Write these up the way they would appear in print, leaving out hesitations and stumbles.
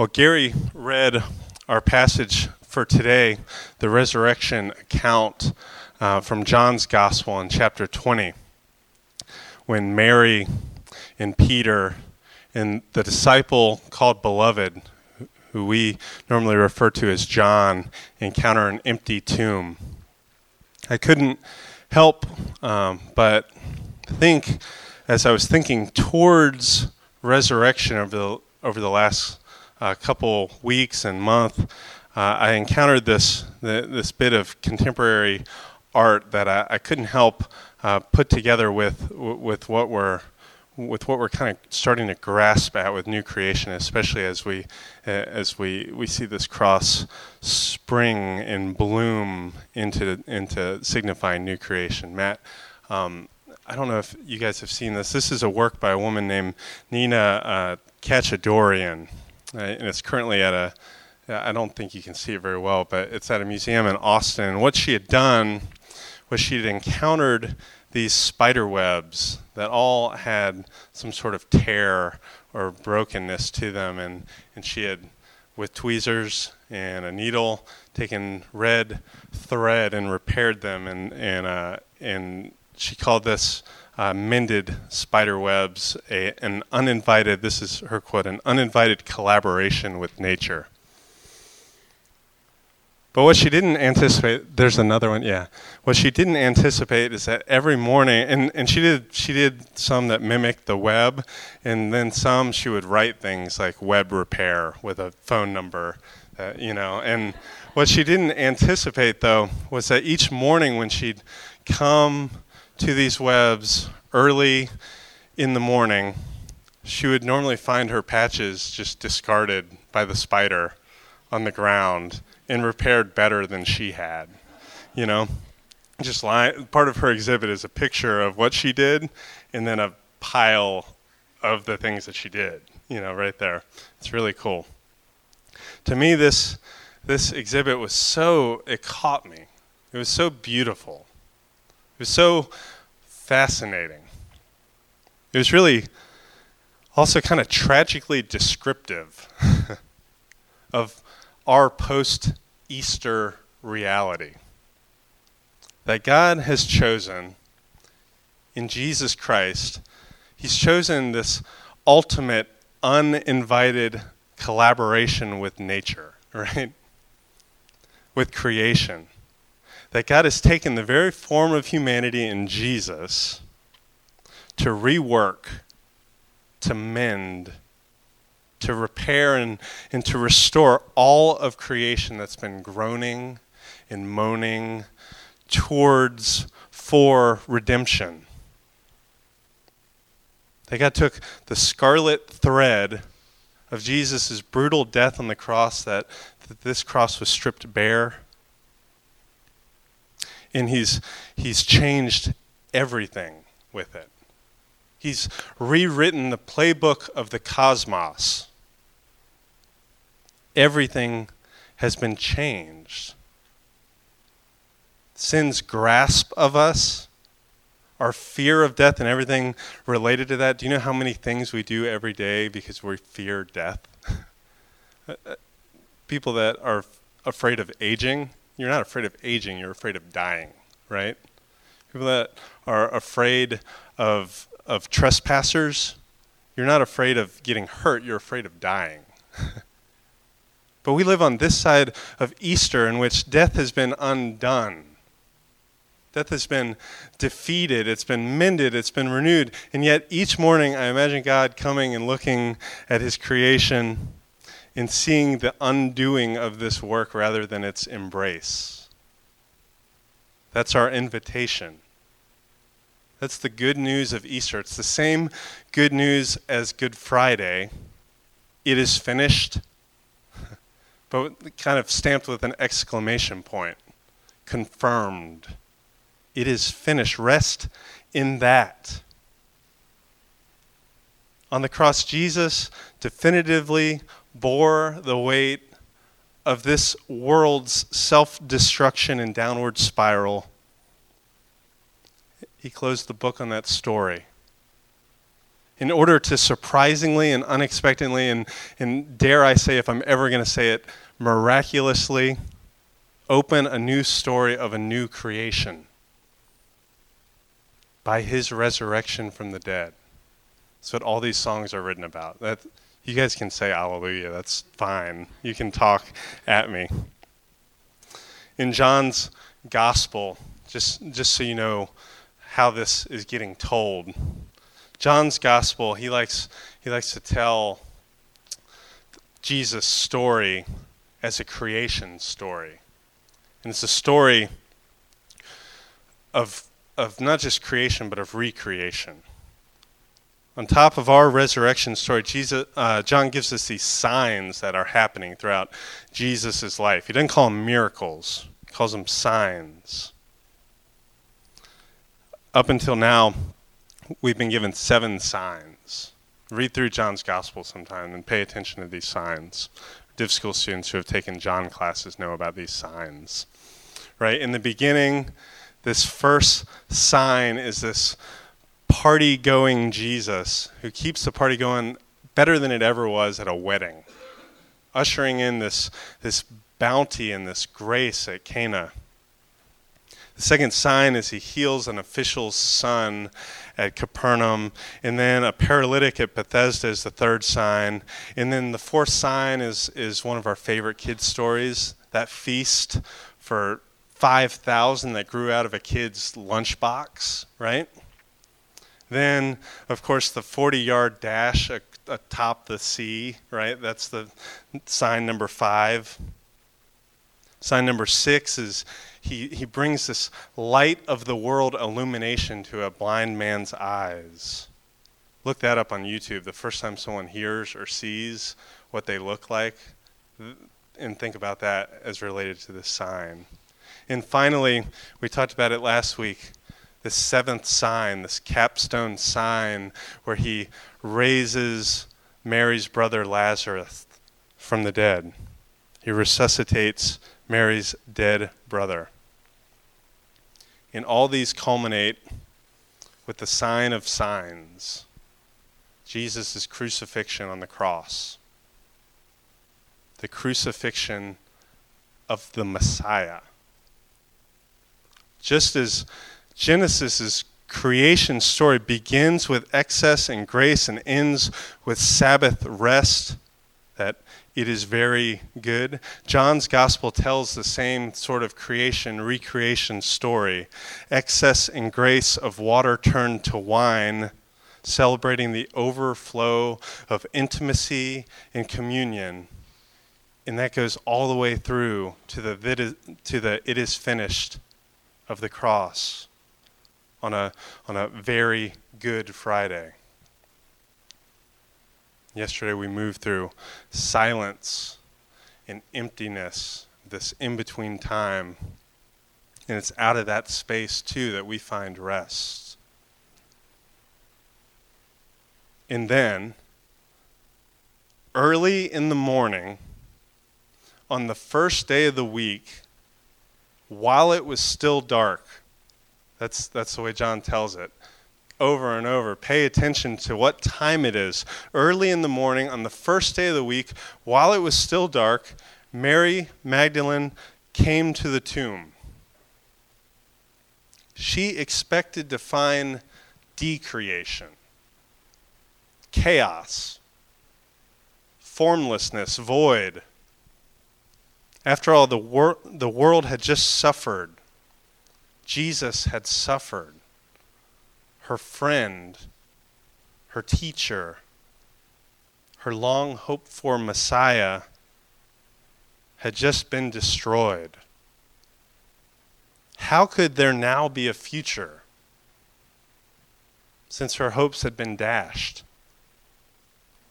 Well, Gary read our passage for today, the resurrection account from John's Gospel in chapter 20, when Mary and Peter and the disciple called Beloved, who we normally refer to as John, encounter an empty tomb. I couldn't help but think, as I was thinking towards resurrection over the last couple weeks and month, I encountered this bit of contemporary art that I couldn't help put together with what we're kind of starting to grasp at with new creation, especially as we see this cross spring and bloom into signifying new creation. Matt, I don't know if you guys have seen this. This is a work by a woman named Nina Kachadourian. And it's currently at I don't think you can see it very well, but it's at a museum in Austin. And what she had done was she had encountered these spider webs that all had some sort of tear or brokenness to them. And she had, with tweezers and a needle, taken red thread and repaired them. And she called this mended spider webs, this is her quote, an uninvited collaboration with nature. But what she didn't anticipate, there's another one, yeah. What she didn't anticipate is that every morning, and she did some that mimicked the web, and then some she would write things like web repair with a phone number, and what she didn't anticipate, though, was that each morning when she'd come to these webs early in the morning, she would normally find her patches just discarded by the spider on the ground and repaired better than she had. Part of her exhibit is a picture of what she did and then a pile of the things that she did, right there. It's really cool. To me, this exhibit it caught me. It was so beautiful. It was so fascinating. It was really also kind of tragically descriptive of our post-Easter reality. That God has chosen, in Jesus Christ, He's chosen this ultimate uninvited collaboration with nature, right? With creation. That God has taken the very form of humanity in Jesus to rework, to mend, to repair, and to restore all of creation that's been groaning and moaning for redemption. That God took the scarlet thread of Jesus' brutal death on the cross, that this cross was stripped bare, and he's changed everything with it. He's rewritten the playbook of the cosmos. Everything has been changed. Sin's grasp of us, our fear of death and everything related to that. Do you know how many things we do every day because we fear death? People that are afraid of aging. You're not afraid of aging, you're afraid of dying, right? People that are afraid of trespassers, you're not afraid of getting hurt, you're afraid of dying. But we live on this side of Easter in which death has been undone. Death has been defeated, it's been mended, it's been renewed. And yet each morning I imagine God coming and looking at His creation in seeing the undoing of this work rather than its embrace. That's our invitation. That's the good news of Easter. It's the same good news as Good Friday. It is finished, but kind of stamped with an exclamation point. Confirmed. It is finished. Rest in that. On the cross, Jesus definitively bore the weight of this world's self-destruction and downward spiral. He closed the book on that story. in order to surprisingly and unexpectedly and dare I say, if I'm ever going to say it, miraculously open a new story of a new creation by his resurrection from the dead. That's what all these songs are written about. That you guys can say hallelujah, that's fine. You can talk at me. In John's gospel, just so you know how this is getting told, John's gospel, he likes to tell Jesus' story as a creation story. And it's a story of not just creation, but of recreation. On top of our resurrection story, John gives us these signs that are happening throughout Jesus' life. He doesn't call them miracles. He calls them signs. Up until now, we've been given 7 signs. Read through John's gospel sometime and pay attention to these signs. Div school students who have taken John classes know about these signs. Right? In the beginning, this first sign is this party-going Jesus who keeps the party going better than it ever was at a wedding, ushering in this bounty and this grace at Cana. The second sign is he heals an official's son at Capernaum, and then a paralytic at Bethesda is the third sign, and then the fourth sign is one of our favorite kids' stories, that feast for 5,000 that grew out of a kid's lunchbox, right? Then, of course, the 40-yard dash atop the sea, right? That's the sign number 5. Sign number 6 is he brings this light of the world illumination to a blind man's eyes. Look that up on YouTube. The first time someone hears or sees what they look like, and think about that as related to this sign. And finally, we talked about it last week, this 7th sign, this capstone sign where he raises Mary's brother Lazarus from the dead. He resuscitates Mary's dead brother. And all these culminate with the sign of signs, Jesus' crucifixion on the cross, the crucifixion of the Messiah. Just as Genesis's creation story begins with excess and grace and ends with Sabbath rest, that it is very good. John's gospel tells the same sort of creation, recreation story. Excess and grace of water turned to wine, celebrating the overflow of intimacy and communion. And that goes all the way through to the it is finished of the cross on a very good Friday. Yesterday we moved through silence and emptiness, this in-between time. And it's out of that space, too, that we find rest. And then, early in the morning, on the first day of the week, while it was still dark, that's the way John tells it, over and over. Pay attention to what time it is. Early in the morning, on the first day of the week, while it was still dark, Mary Magdalene came to the tomb. She expected to find decreation, chaos, formlessness, void. After all, the world had just suffered. Jesus had suffered. Her friend, her teacher, her long hoped for Messiah had just been destroyed. How could there now be a future since her hopes had been dashed?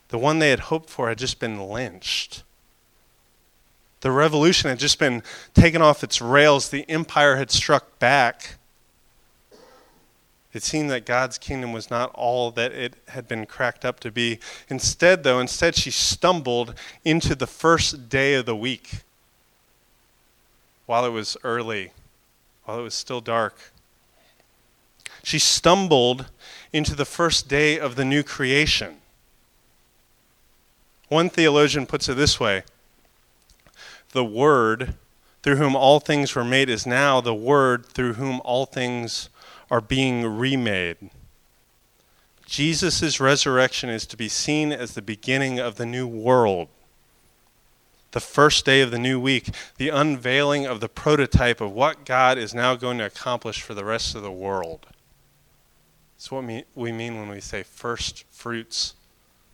The one they had hoped for had just been lynched. The revolution had just been taken off its rails. The empire had struck back. It seemed that God's kingdom was not all that it had been cracked up to be. Instead, she stumbled into the first day of the week. While it was early, while it was still dark. She stumbled into the first day of the new creation. One theologian puts it this way: the Word through whom all things were made is now the Word through whom all things are being remade. Jesus' resurrection is to be seen as the beginning of the new world, the first day of the new week, the unveiling of the prototype of what God is now going to accomplish for the rest of the world. It's what we mean when we say first fruits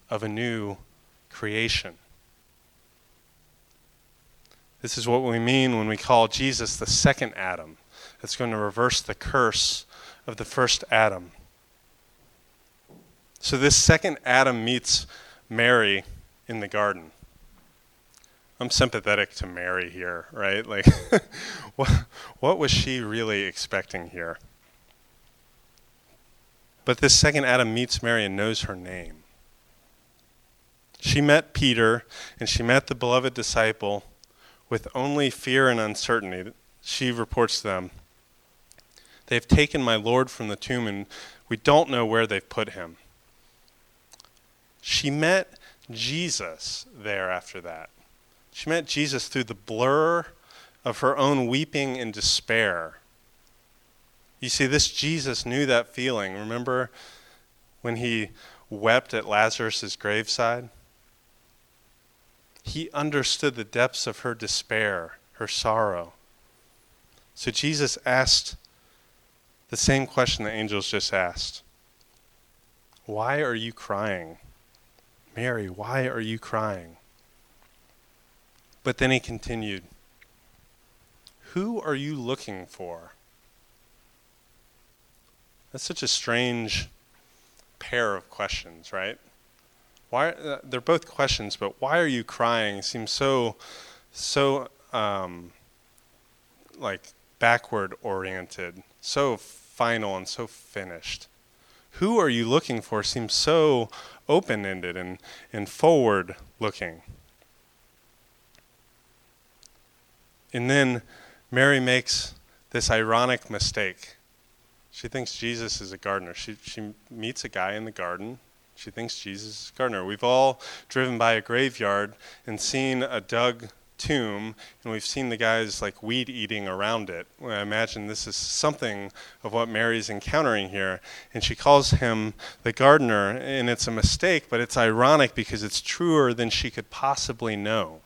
of a new creation. This is what we mean when we call Jesus the second Adam. That's going to reverse the curse of the first Adam. So this second Adam meets Mary in the garden. I'm sympathetic to Mary here, right? Like, what was she really expecting here? But this second Adam meets Mary and knows her name. She met Peter, and she met the beloved disciple with only fear and uncertainty. She reports to them, "They've taken my Lord from the tomb, and we don't know where they've put him." She met Jesus there after that. She met Jesus through the blur of her own weeping and despair. You see, this Jesus knew that feeling. Remember when he wept at Lazarus' graveside? He understood the depths of her despair, her sorrow. So Jesus asked the same question the angels just asked. Why are you crying? Mary, why are you crying? But then he continued, who are you looking for? That's such a strange pair of questions, right? Why they're both questions, but why are you crying seems so like backward oriented, so final and so finished. Who are you looking for seems so open-ended and forward-looking. And then Mary makes this ironic mistake. She thinks Jesus is a gardener. She meets a guy in the garden. She thinks Jesus is a gardener. We've all driven by a graveyard and seen a dug tomb, and we've seen the guys like weed eating around it. I imagine this is something of what Mary's encountering here, and she calls him the gardener, and it's a mistake, but it's ironic because it's truer than she could possibly know.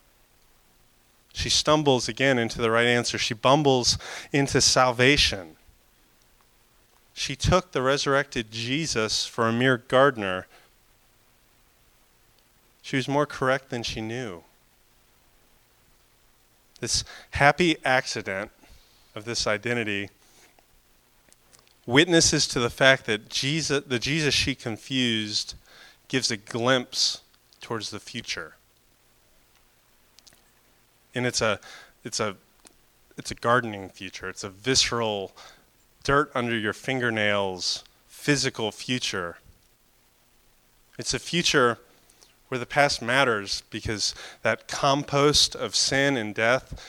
She stumbles again into the right answer. She bumbles into salvation. She took the resurrected Jesus for a mere gardener. She was more correct than she knew. This happy accident of this identity witnesses to the fact that the Jesus she confused gives a glimpse towards the future. And it's a gardening future. It's a visceral, dirt under your fingernails, physical future. It's a future where the past matters because that compost of sin and death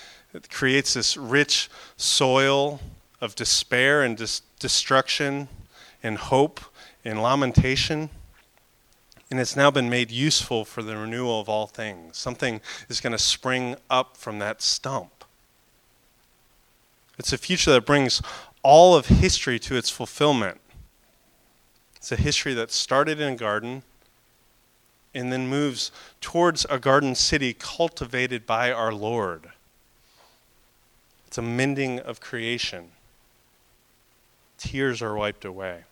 creates this rich soil of despair and destruction and hope and lamentation. And it's now been made useful for the renewal of all things. Something is going to spring up from that stump. It's a future that brings all of history to its fulfillment. It's a history that started in a garden and then moves towards a garden city cultivated by our Lord. It's a mending of creation. Tears are wiped away.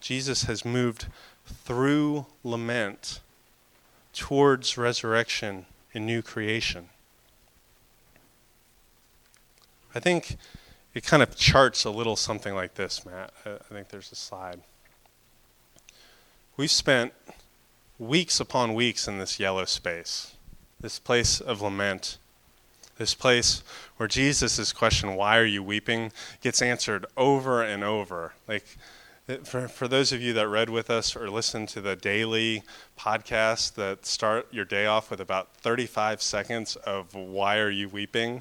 Jesus has moved through lament towards resurrection and new creation. I think it kind of charts a little something like this, Matt. I think there's a slide. We've spent weeks upon weeks in this yellow space, this place of lament, this place where Jesus' question, why are you weeping, gets answered over and over. Like, for those of you that read with us or listened to the daily podcast that start your day off with about 35 seconds of why are you weeping,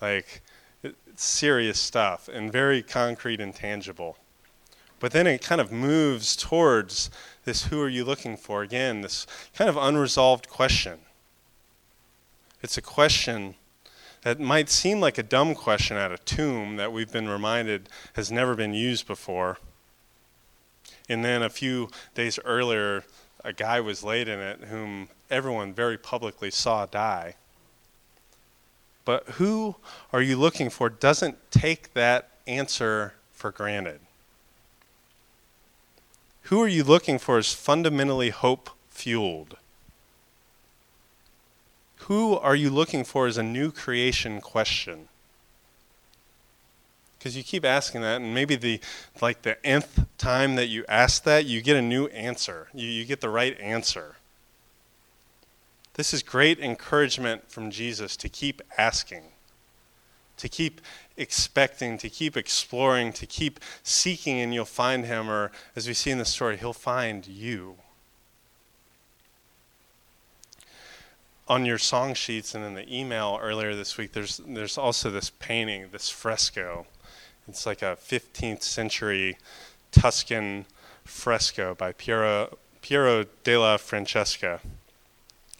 like It's serious stuff and very concrete and tangible. But then it kind of moves towards this who are you looking for? Again, this kind of unresolved question. It's a question that might seem like a dumb question at a tomb that we've been reminded has never been used before. And then a few days earlier, a guy was laid in it whom everyone very publicly saw die. But who are you looking for doesn't take that answer for granted. Who are you looking for is fundamentally hope-fueled. Who are you looking for is a new creation question. Because you keep asking that, and maybe the nth time that you ask that, you get a new answer. You get the right answer. This is great encouragement from Jesus to keep asking, to keep expecting, to keep exploring, to keep seeking, and you'll find him, or as we see in the story, he'll find you. On your song sheets and in the email earlier this week, there's also this painting, this fresco. It's like a 15th century Tuscan fresco by Piero della Francesca.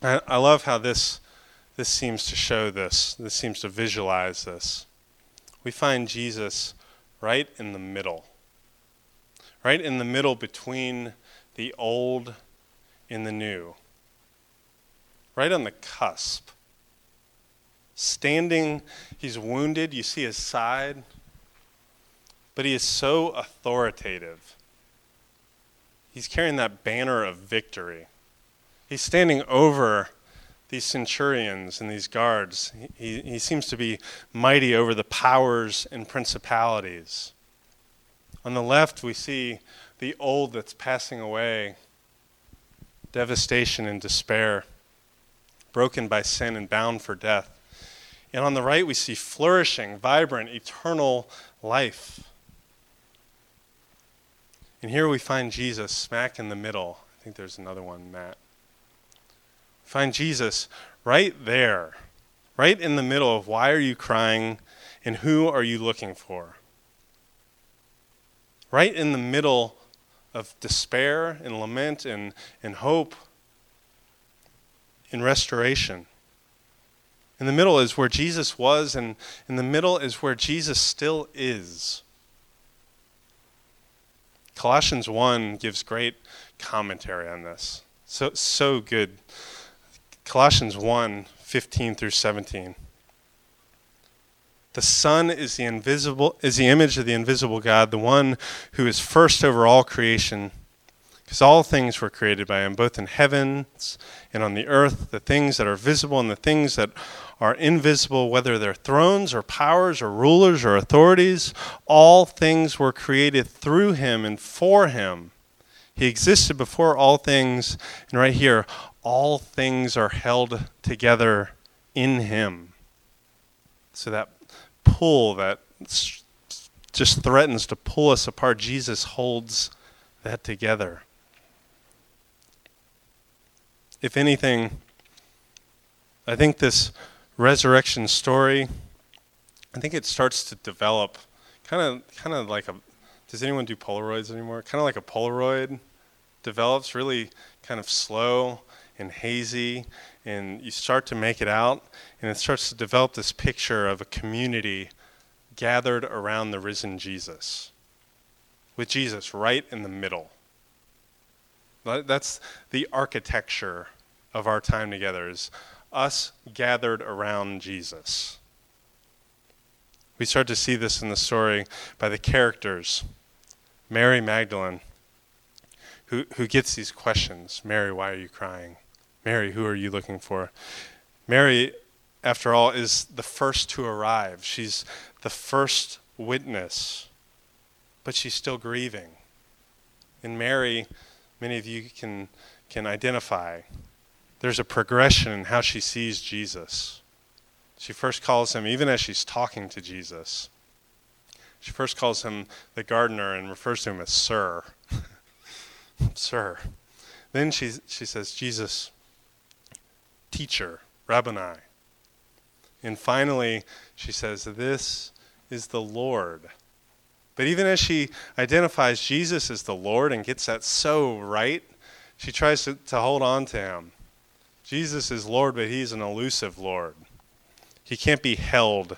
I love how this seems to show this. This seems to visualize this. We find Jesus right in the middle. Right in the middle between the old and the new. Right on the cusp. Standing, he's wounded, you see his side, but he is so authoritative. He's carrying that banner of victory. He's standing over these centurions and these guards. He seems to be mighty over the powers and principalities. On the left, we see the old that's passing away, devastation and despair, broken by sin and bound for death. And on the right, we see flourishing, vibrant, eternal life. And here we find Jesus smack in the middle. I think there's another one, Matt. Find Jesus right there, right in the middle of why are you crying and who are you looking for? Right in the middle of despair and lament and hope. In restoration. In the middle is where Jesus was, and in the middle is where Jesus still is. Colossians 1 gives great commentary on this. So good. Colossians 1, 15 through 17. The Son is the image of the invisible God, the one who is first over all creation. Because all things were created by him, both in heavens and on the earth, the things that are visible and the things that are invisible, whether they're thrones or powers or rulers or authorities, all things were created through him and for him. He existed before all things, and right here, all things are held together in him. So that pull that just threatens to pull us apart, Jesus holds that together. If anything, I think this resurrection story, I think it starts to develop kind of like a, does anyone do Polaroids anymore? Kind of like a Polaroid develops really kind of slow and hazy, and you start to make it out, and it starts to develop this picture of a community gathered around the risen Jesus, with Jesus right in the middle. That's the architecture of our time together, is us gathered around Jesus. We start to see this in the story by the characters. Mary Magdalene, who gets these questions. Mary, why are you crying? Mary, who are you looking for? Mary, after all, is the first to arrive. She's the first witness, but she's still grieving. And Mary, many of you can identify. There's a progression in how she sees Jesus. She first calls him, even as she's talking to Jesus, she first calls him the gardener and refers to him as sir. Sir. Then she says, Jesus, teacher, Rabboni. And finally, she says, "This is the Lord." But even as she identifies Jesus as the Lord and gets that so right, she tries to hold on to him. Jesus is Lord, but he's an elusive Lord. He can't be held.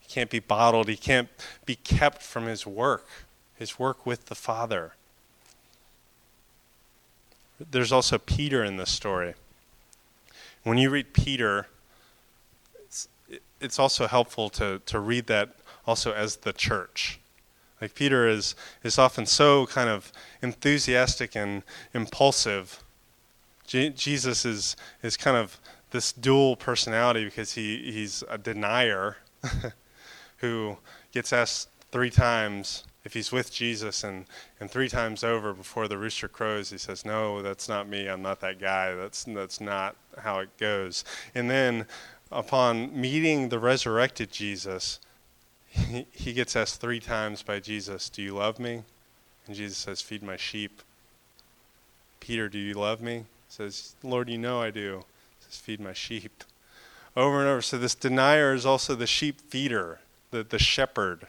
He can't be bottled. He can't be kept from his work with the Father. There's also Peter in this story. When you read Peter, it's also helpful to read that also as the church. Like Peter is often so kind of enthusiastic and impulsive. Jesus is kind of this dual personality because he's a denier who gets asked 3 times if he's with Jesus, and 3 times over before the rooster crows, he says, "No, that's not me. I'm not that guy. That's not how it goes." And then upon meeting the resurrected Jesus, he gets asked 3 times by Jesus, "Do you love me?" And Jesus says, "Feed my sheep." "Peter, do you love me?" He says, "Lord, you know I do." He says, "Feed my sheep." Over and over. So this denier is also the sheep feeder, the shepherd.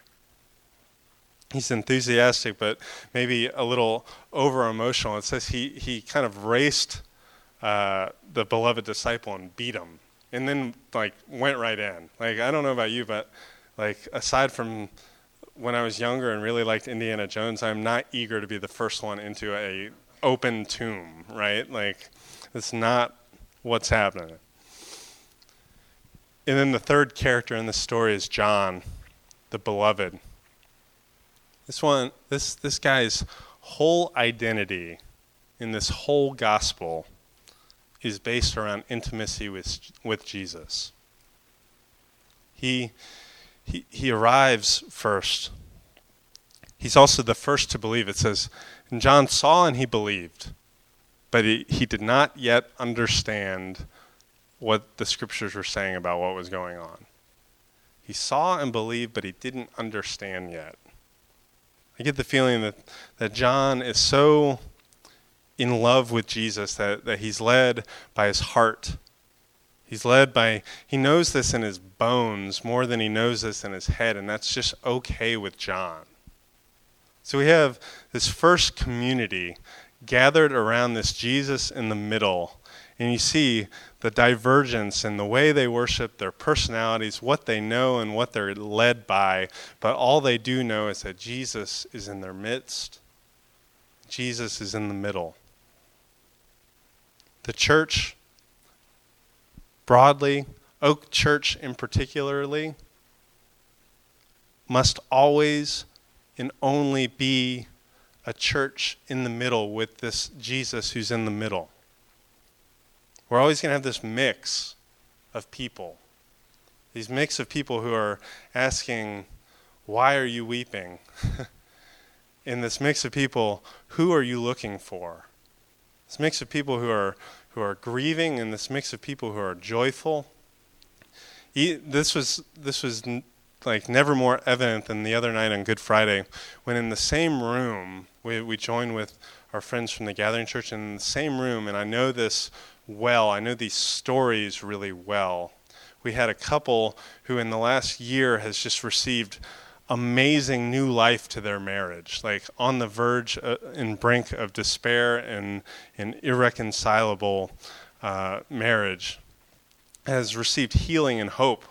He's enthusiastic, but maybe a little over-emotional. It says he kind of raced the beloved disciple and beat him, and then went right in. I don't know about you, but aside from when I was younger and really liked Indiana Jones, I'm not eager to be the first one into a open tomb, right? It's not what's happening. And then the third character in the story is John, the beloved. This guy's whole identity in this whole gospel is based around intimacy with Jesus. He arrives first. He's also the first to believe. It says, "And John saw and he believed, but he did not yet understand what the scriptures were saying about what was going on." He saw and believed, but he didn't understand yet. I get the feeling that John is so in love with Jesus that he's led by his heart. He's led by, he knows this in his bones more than he knows this in his head, and that's just okay with John. So we have this first community gathered around this Jesus in the middle, and you see the divergence in the way they worship, their personalities, what they know and what they're led by, but all they do know is that Jesus is in their midst. Jesus is in the middle. The church broadly, Oak Church in particularly, must always and only be a church in the middle with this Jesus who's in the middle. We're always going to have this mix of people. These mix of people who are asking, "Why are you weeping?" In this mix of people, who are you looking for? This mix of people who are grieving, and this mix of people who are joyful. This was never more evident than the other night on Good Friday, when in the same room we joined with our friends from the Gathering Church, and in the same room, and I know this well, I know these stories really well. We had a couple who in the last year has just received amazing new life to their marriage, on the verge and brink of despair and an irreconcilable marriage, has received healing and hope.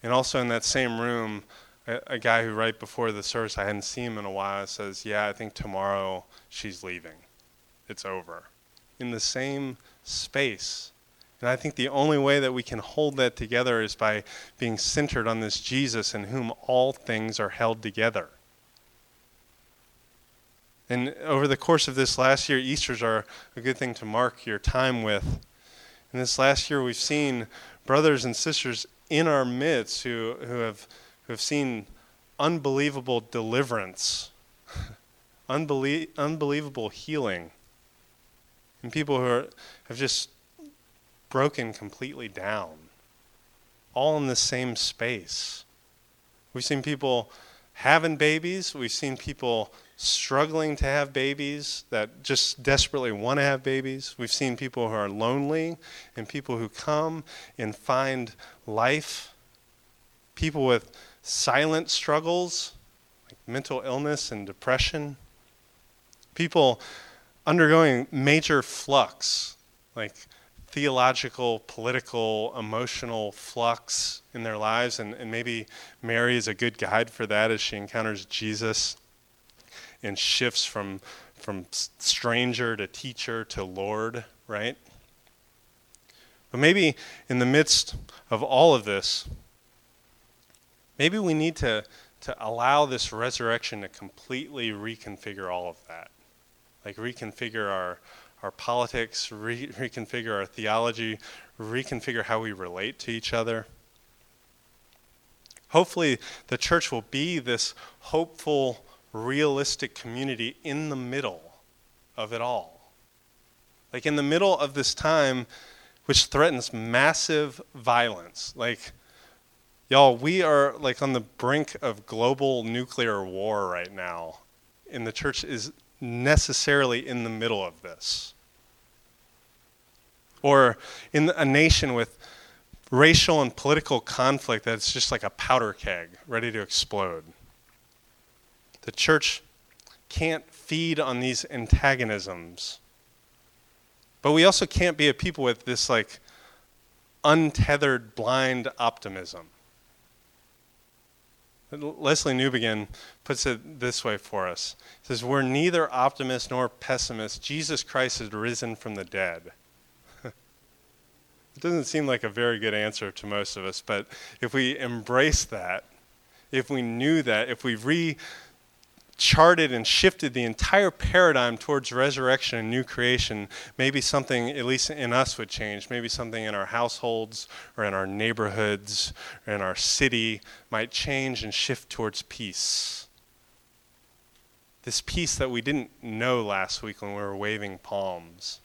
And also in that same room, a guy who right before the service, I hadn't seen him in a while, says, "Yeah, I think tomorrow she's leaving. It's over." In the same space. And I think the only way that we can hold that together is by being centered on this Jesus in whom all things are held together. And over the course of this last year, Easter's are a good thing to mark your time with. And this last year, we've seen brothers and sisters in our midst who have seen unbelievable deliverance, unbelievable healing, and people who have just broken completely down, all in the same space. We've seen people having babies. We've seen people struggling to have babies that just desperately want to have babies. We've seen people who are lonely and people who come and find life people with silent struggles, like mental illness and depression, people undergoing major flux, like theological, political, emotional flux in their lives, and maybe Mary is a good guide for that as she encounters Jesus and shifts from stranger to teacher to Lord, right? But maybe in the midst of all of this, maybe we need to allow this resurrection to completely reconfigure all of that. Like reconfigure our politics, reconfigure our theology, reconfigure how we relate to each other. Hopefully the church will be this hopeful, realistic community in the middle of it all. Like in the middle of this time, which threatens massive violence. Like, y'all, we are like on the brink of global nuclear war right now, and the church is necessarily in the middle of this. Or in a nation with racial and political conflict that's just like a powder keg ready to explode. The church can't feed on these antagonisms. But we also can't be a people with this like untethered, blind optimism. Leslie Newbigin puts it this way for us. He says, we're neither optimist nor pessimist. Jesus Christ is risen from the dead. It doesn't seem like a very good answer to most of us, but if we embrace that, if we knew that, if we recharted and shifted the entire paradigm towards resurrection and new creation, maybe something, at least in us, would change. Maybe something in our households or in our neighborhoods or in our city might change and shift towards peace. This peace that we didn't know last week when we were waving palms.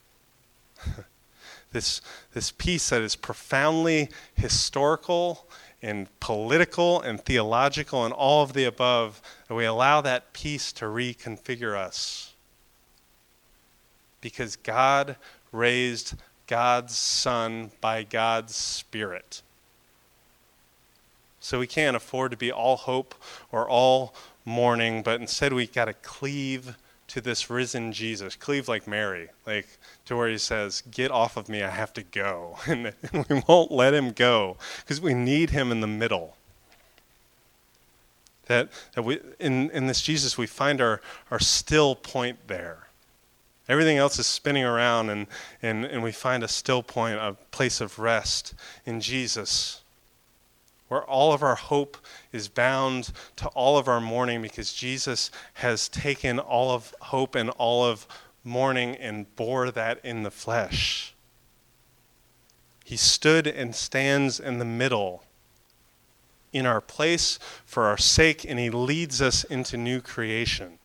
This peace that is profoundly historical and political and theological and all of the above, that we allow that peace to reconfigure us. Because God raised God's Son by God's Spirit. So we can't afford to be all hope or all mourning, but instead we got to cleave to this risen Jesus, cleave like Mary, like to where he says, get off of me, I have to go. And we won't let him go because we need him in the middle. That we in this Jesus, we find our still point there. Everything else is spinning around and we find a still point, a place of rest in Jesus, where all of our hope is bound to all of our mourning because Jesus has taken all of hope and all of mourning and bore that in the flesh. He stood and stands in the middle in our place for our sake, and he leads us into new creation.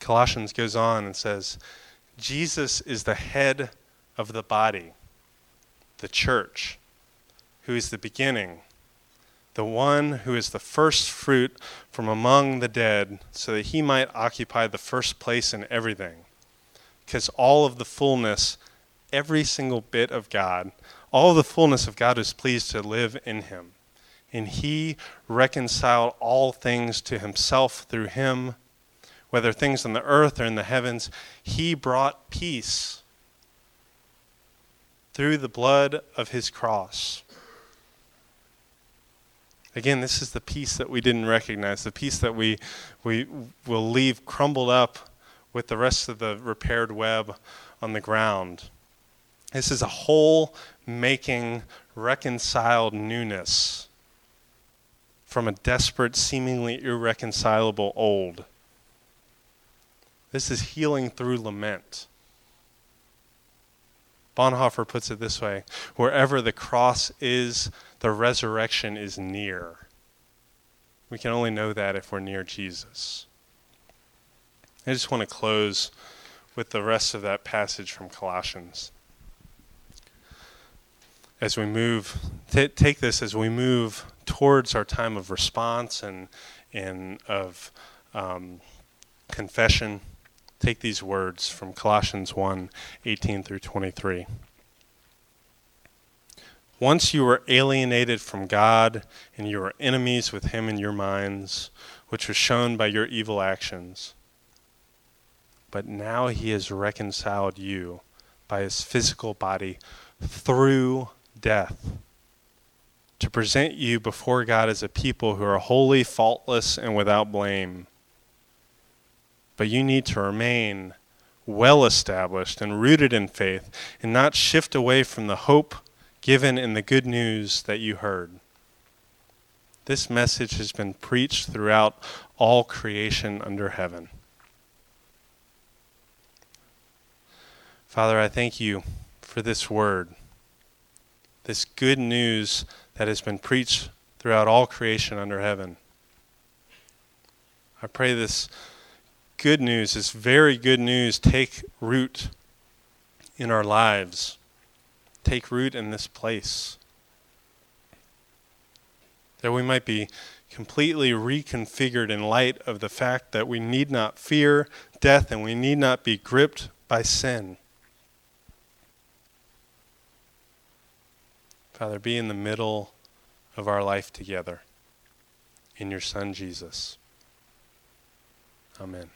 Colossians goes on and says, Jesus is the head of the body, the church, who is the beginning, the one who is the first fruit from among the dead, so that he might occupy the first place in everything. Because all of the fullness, every single bit of God, all of the fullness of God is pleased to live in him. And he reconciled all things to himself through him, whether things on the earth or in the heavens. He brought peace through the blood of his cross. Again, this is the peace that we didn't recognize, the peace that we will leave crumbled up with the rest of the repaired web on the ground. This is a whole-making, reconciled newness from a desperate, seemingly irreconcilable old. This is healing through lament. Bonhoeffer puts it this way, wherever the cross is, the resurrection is near. We can only know that if we're near Jesus. I just want to close with the rest of that passage from Colossians. As we move, take this as we move towards our time of response and of confession. Take these words from Colossians 1:18 through 23. Once you were alienated from God, and you were enemies with him in your minds, which was shown by your evil actions. But now he has reconciled you by his physical body through death, to present you before God as a people who are holy, faultless, and without blame. But you need to remain well established and rooted in faith, and not shift away from the hope given in the good news that you heard. This message has been preached throughout all creation under heaven. Father, I thank you for this word, this good news that has been preached throughout all creation under heaven. I pray this good news, this very good news, take root in our lives. Take root in this place, that we might be completely reconfigured in light of the fact that we need not fear death and we need not be gripped by sin. Father, be in the middle of our life together. In your Son, Jesus. Amen.